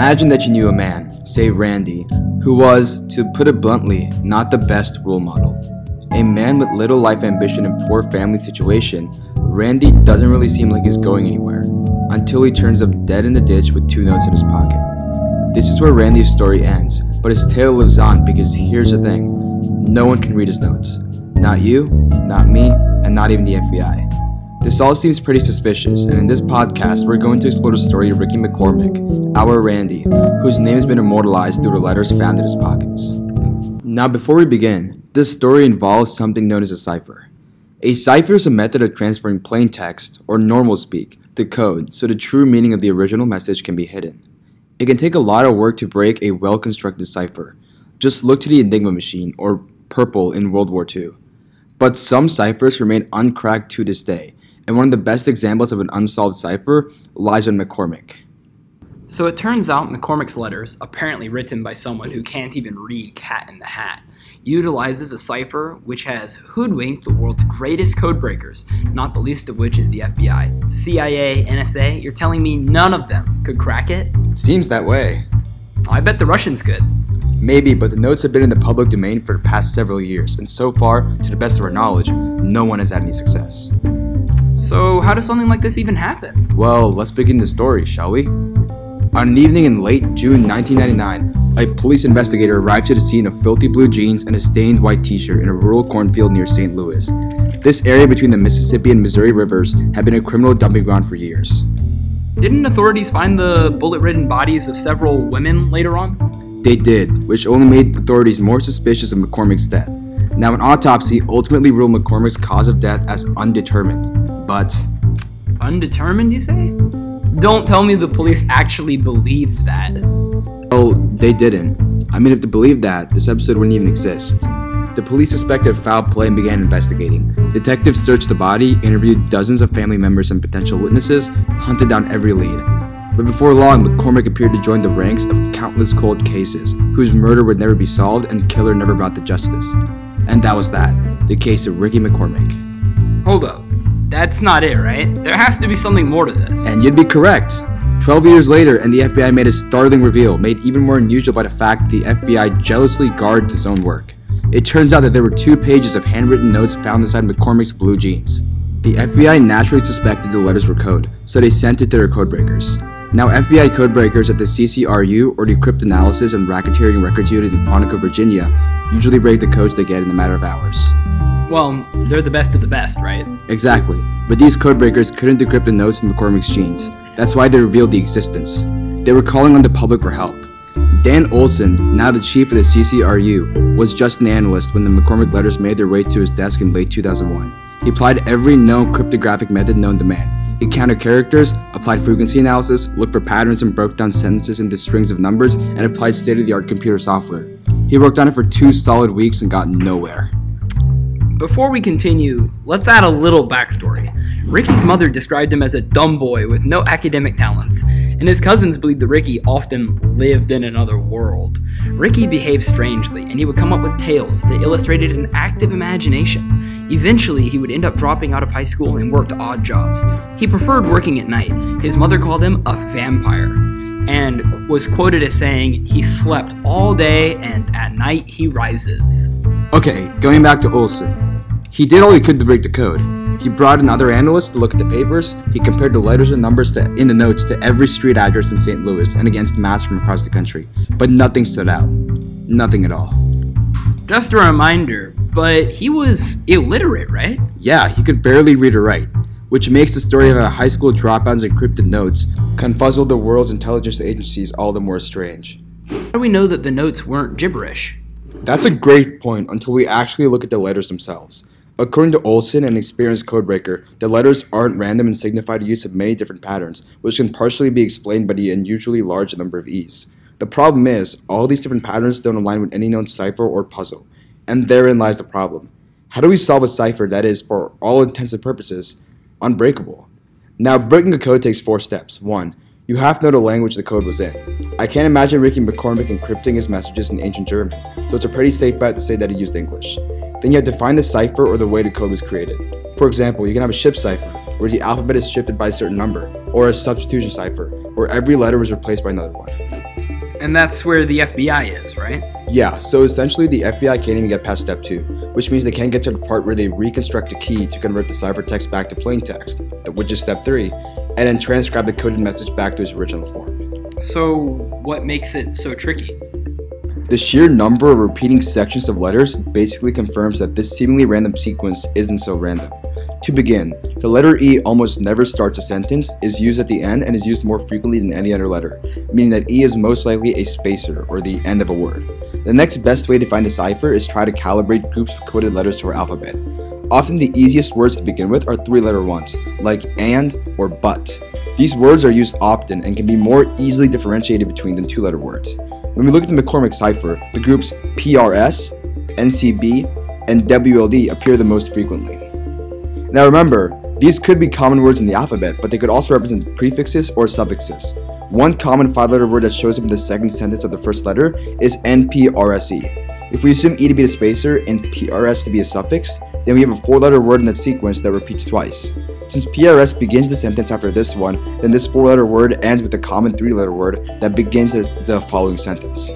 Imagine that you knew a man, say Randy, who was, to put it bluntly, not the best role model. A man with little life ambition and poor family situation, Randy doesn't really seem like he's going anywhere, until he turns up dead in the ditch with two notes in his pocket. This is where Randy's story ends, but his tale lives on because here's the thing, no one can read his notes. Not you, not me, and not even the FBI. This all seems pretty suspicious, and in this podcast, we're going to explore the story of Ricky McCormick, our Randy, whose name has been immortalized through the letters found in his pockets. Now before we begin, this story involves something known as a cipher. A cipher is a method of transferring plain text, or normal speak, to code so the true meaning of the original message can be hidden. It can take a lot of work to break a well-constructed cipher. Just look to the Enigma machine, or Purple, in World War II. But some ciphers remain uncracked to this day, and one of the best examples of an unsolved cipher lies on McCormick. So it turns out McCormick's letters, apparently written by someone who can't even read Cat in the Hat, utilizes a cipher which has hoodwinked the world's greatest codebreakers, not the least of which is the FBI. CIA, NSA, you're telling me none of them could crack it? It seems that way. I bet the Russians could. Maybe, but the notes have been in the public domain for the past several years, and so far, to the best of our knowledge, no one has had any success. So how does something like this even happen? Well, let's begin the story, shall we? On an evening in late June 1999, a police investigator arrived to the scene of filthy blue jeans and a stained white t-shirt in a rural cornfield near St. Louis. This area between the Mississippi and Missouri rivers had been a criminal dumping ground for years. Didn't authorities find the bullet-ridden bodies of several women later on? They did, which only made authorities more suspicious of McCormick's death. Now, an autopsy ultimately ruled McCormick's cause of death as undetermined, but... Undetermined, you say? Don't tell me the police actually believed that. Oh, they didn't. I mean, if they believed that, this episode wouldn't even exist. The police suspected foul play and began investigating. Detectives searched the body, interviewed dozens of family members and potential witnesses, hunted down every lead. But before long, McCormick appeared to join the ranks of countless cold cases, whose murder would never be solved and killer never brought to justice. And that was that, the case of Ricky McCormick. Hold up. That's not it, right? There has to be something more to this. And you'd be correct. 12 years later, and the FBI made a startling reveal, made even more unusual by the fact that the FBI jealously guards its own work. It turns out that there were 2 pages of handwritten notes found inside McCormick's blue jeans. The FBI naturally suspected the letters were code, so they sent it to their codebreakers. Now, FBI codebreakers at the CCRU, or the Cryptanalysis and Racketeering Records Unit in Quantico, Virginia, usually break the codes they get in a matter of hours. Well, they're the best of the best, right? Exactly. But these codebreakers couldn't decrypt the notes in McCormick's jeans. That's why they revealed the existence. They were calling on the public for help. Dan Olson, now the chief of the CCRU, was just an analyst when the McCormick letters made their way to his desk in late 2001. He applied every known cryptographic method known to man. He counted characters, applied frequency analysis, looked for patterns and broke down sentences into strings of numbers, and applied state-of-the-art computer software. He worked on it for 2 solid weeks and got nowhere. Before we continue, let's add a little backstory. Ricky's mother described him as a dumb boy with no academic talents, and his cousins believed that Ricky often lived in another world. Ricky behaved strangely, and he would come up with tales that illustrated an active imagination. Eventually, he would end up dropping out of high school and worked odd jobs. He preferred working at night. His mother called him a vampire, and was quoted as saying, "He slept all day, and at night he rises." Okay, going back to Olson. He did all he could to break the code. He brought in other analysts to look at the papers. He compared the letters and numbers in the notes to every street address in St. Louis and against maps from across the country. But nothing stood out. Nothing at all. Just a reminder, but he was illiterate, right? Yeah, he could barely read or write, which makes the story of a high school dropout's encrypted notes confuzzle the world's intelligence agencies all the more strange. How do we know that the notes weren't gibberish? That's a great point until we actually look at the letters themselves. According to Olson, an experienced codebreaker, the letters aren't random and signify the use of many different patterns, which can partially be explained by the unusually large number of E's. The problem is, all these different patterns don't align with any known cipher or puzzle, and therein lies the problem. How do we solve a cipher that is, for all intents and purposes, unbreakable? Now, breaking a code takes 4 steps. 1. You have to know the language the code was in. I can't imagine Ricky McCormick encrypting his messages in ancient German, so it's a pretty safe bet to say that he used English. Then you have to find the cipher or the way the code was created. For example, you can have a shift cipher, where the alphabet is shifted by a certain number, or a substitution cipher, where every letter was replaced by another one. And that's where the FBI is, right? Yeah, so essentially the FBI can't even get past step 2, which means they can't get to the part where they reconstruct a key to convert the ciphertext back to plain text, which is step 3, and then transcribe the coded message back to its original form. So what makes it so tricky? The sheer number of repeating sections of letters basically confirms that this seemingly random sequence isn't so random. To begin, the letter E almost never starts a sentence, is used at the end, and is used more frequently than any other letter, meaning that E is most likely a spacer, or the end of a word. The next best way to find a cipher is try to calibrate groups of coded letters to our alphabet. Often the easiest words to begin with are three-letter ones, like and or but. These words are used often and can be more easily differentiated between than two-letter words. When we look at the McCormick cipher, the groups PRS, NCB, and WLD appear the most frequently. Now remember, these could be common words in the alphabet, but they could also represent prefixes or suffixes. One common five-letter word that shows up in the second sentence of the first letter is NPRSE. If we assume E to be a spacer and PRS to be a suffix, then we have a four-letter word in that sequence that repeats twice. Since PRS begins the sentence after this one, then this four-letter word ends with a common three-letter word that begins the following sentence.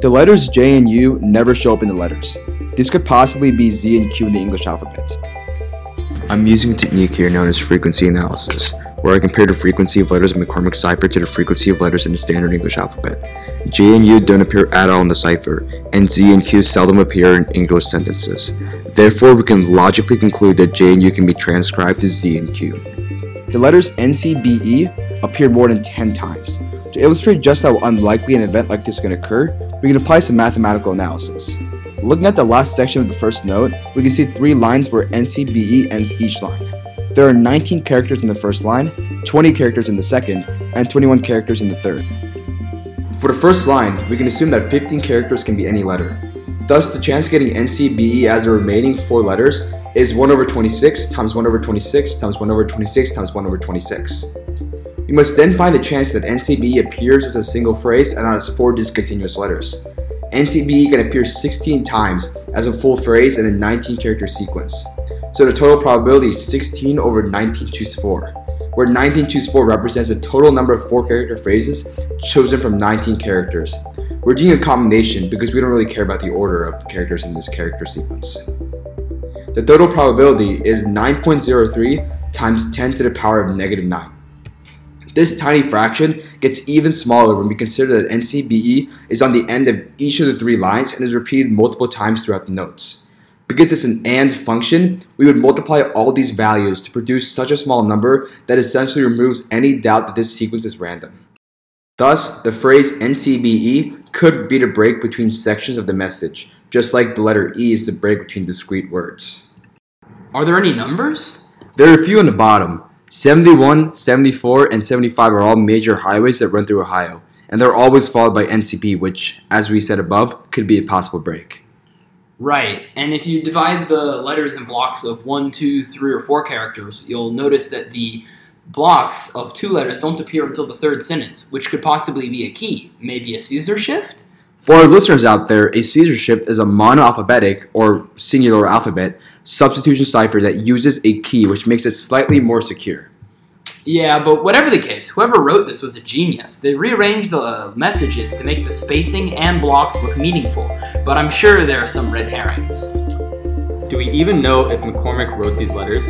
The letters J and U never show up in the letters. This could possibly be Z and Q in the English alphabet. I'm using a technique here known as frequency analysis, where I compare the frequency of letters in McCormick's cipher to the frequency of letters in the standard English alphabet. J and U don't appear at all in the cipher, and Z and Q seldom appear in English sentences. Therefore, we can logically conclude that J and U can be transcribed to Z and Q. The letters NCBE appear more than 10 times. To illustrate just how unlikely an event like this can occur, we can apply some mathematical analysis. Looking at the last section of the first note, we can see three lines where NCBE ends each line. There are 19 characters in the first line, 20 characters in the second, and 21 characters in the third. For the first line, we can assume that 15 characters can be any letter. Thus, the chance of getting NCBE as the remaining 4 letters is 1 over 26 times 1 over 26 times 1 over 26 times 1 over 26. We must then find the chance that NCBE appears as a single phrase and not as 4 discontinuous letters. NCBE can appear 16 times as a full phrase in a 19-character sequence. So the total probability is 16 over 19 choose 4, where 19 choose 4 represents the total number of 4-character phrases chosen from 19 characters. We're doing a combination because we don't really care about the order of characters in this character sequence. The total probability is 9.03 times 10 to the power of negative 9. This tiny fraction gets even smaller when we consider that NCBE is on the end of each of the three lines and is repeated multiple times throughout the notes. Because it's an AND function, we would multiply all these values to produce such a small number that essentially removes any doubt that this sequence is random. Thus, the phrase NCBE could be the break between sections of the message, just like the letter E is the break between discrete words. Are there any numbers? There are a few on the bottom. 71, 74, and 75 are all major highways that run through Ohio, and they're always followed by NCB, which, as we said above, could be a possible break. Right, and if you divide the letters in blocks of 1, 2, 3, or 4 characters, you'll notice that the blocks of 2 letters don't appear until the third sentence, which could possibly be a key, maybe a Caesar shift? For our listeners out there, a Caesar shift is a monoalphabetic, or singular alphabet, substitution cipher that uses a key, which makes it slightly more secure. Yeah, but whatever the case, whoever wrote this was a genius. They rearranged the messages to make the spacing and blocks look meaningful, but I'm sure there are some red herrings. Do we even know if McCormick wrote these letters?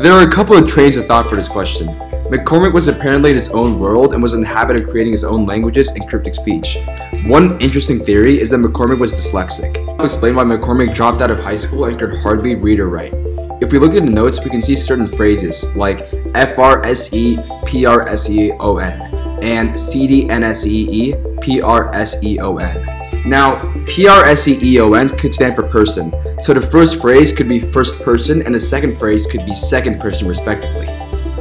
There are a couple of trains of thought for this question. McCormick was apparently in his own world and was in the habit of creating his own languages and cryptic speech. One interesting theory is that McCormick was dyslexic. I'll explain why McCormick dropped out of high school and could hardly read or write. If we look at the notes, we can see certain phrases like FRSE, PRSEON, and CDNSEE, PRSEON. Now, PRSEON could stand for person, so the first phrase could be first person and the second phrase could be second person respectively.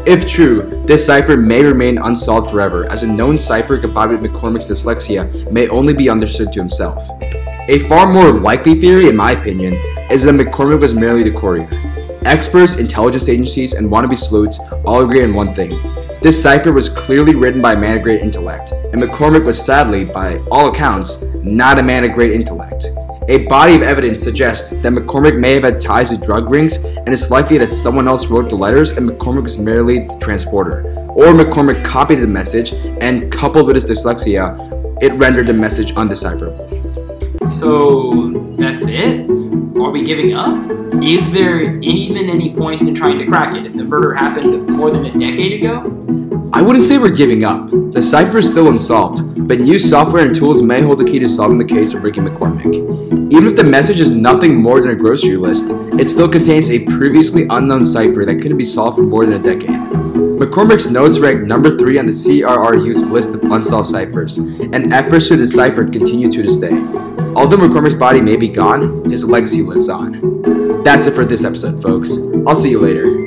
If true, this cipher may remain unsolved forever, as a known cipher combined with McCormick's dyslexia may only be understood to himself. A far more likely theory, in my opinion, is that McCormick was merely the courier. Experts, intelligence agencies, and wannabe sleuths all agree on one thing. This cipher was clearly written by a man of great intellect, and McCormick was sadly, by all accounts, not a man of great intellect. A body of evidence suggests that McCormick may have had ties to drug rings, and it's likely that someone else wrote the letters and McCormick was merely the transporter. Or McCormick copied the message and, coupled with his dyslexia, it rendered the message undecipherable. So that's it? Are we giving up? Is there even any point to trying to crack it if the murder happened more than a decade ago? I wouldn't say we're giving up. The cipher is still unsolved, but new software and tools may hold the key to solving the case of Ricky McCormick. Even if the message is nothing more than a grocery list, it still contains a previously unknown cipher that couldn't be solved for more than a decade. McCormick's notes ranked number 3 on the CRRU's list of unsolved ciphers, and efforts to decipher it continue to this day. Although McCormick's body may be gone, his legacy lives on. That's it for this episode, folks. I'll see you later.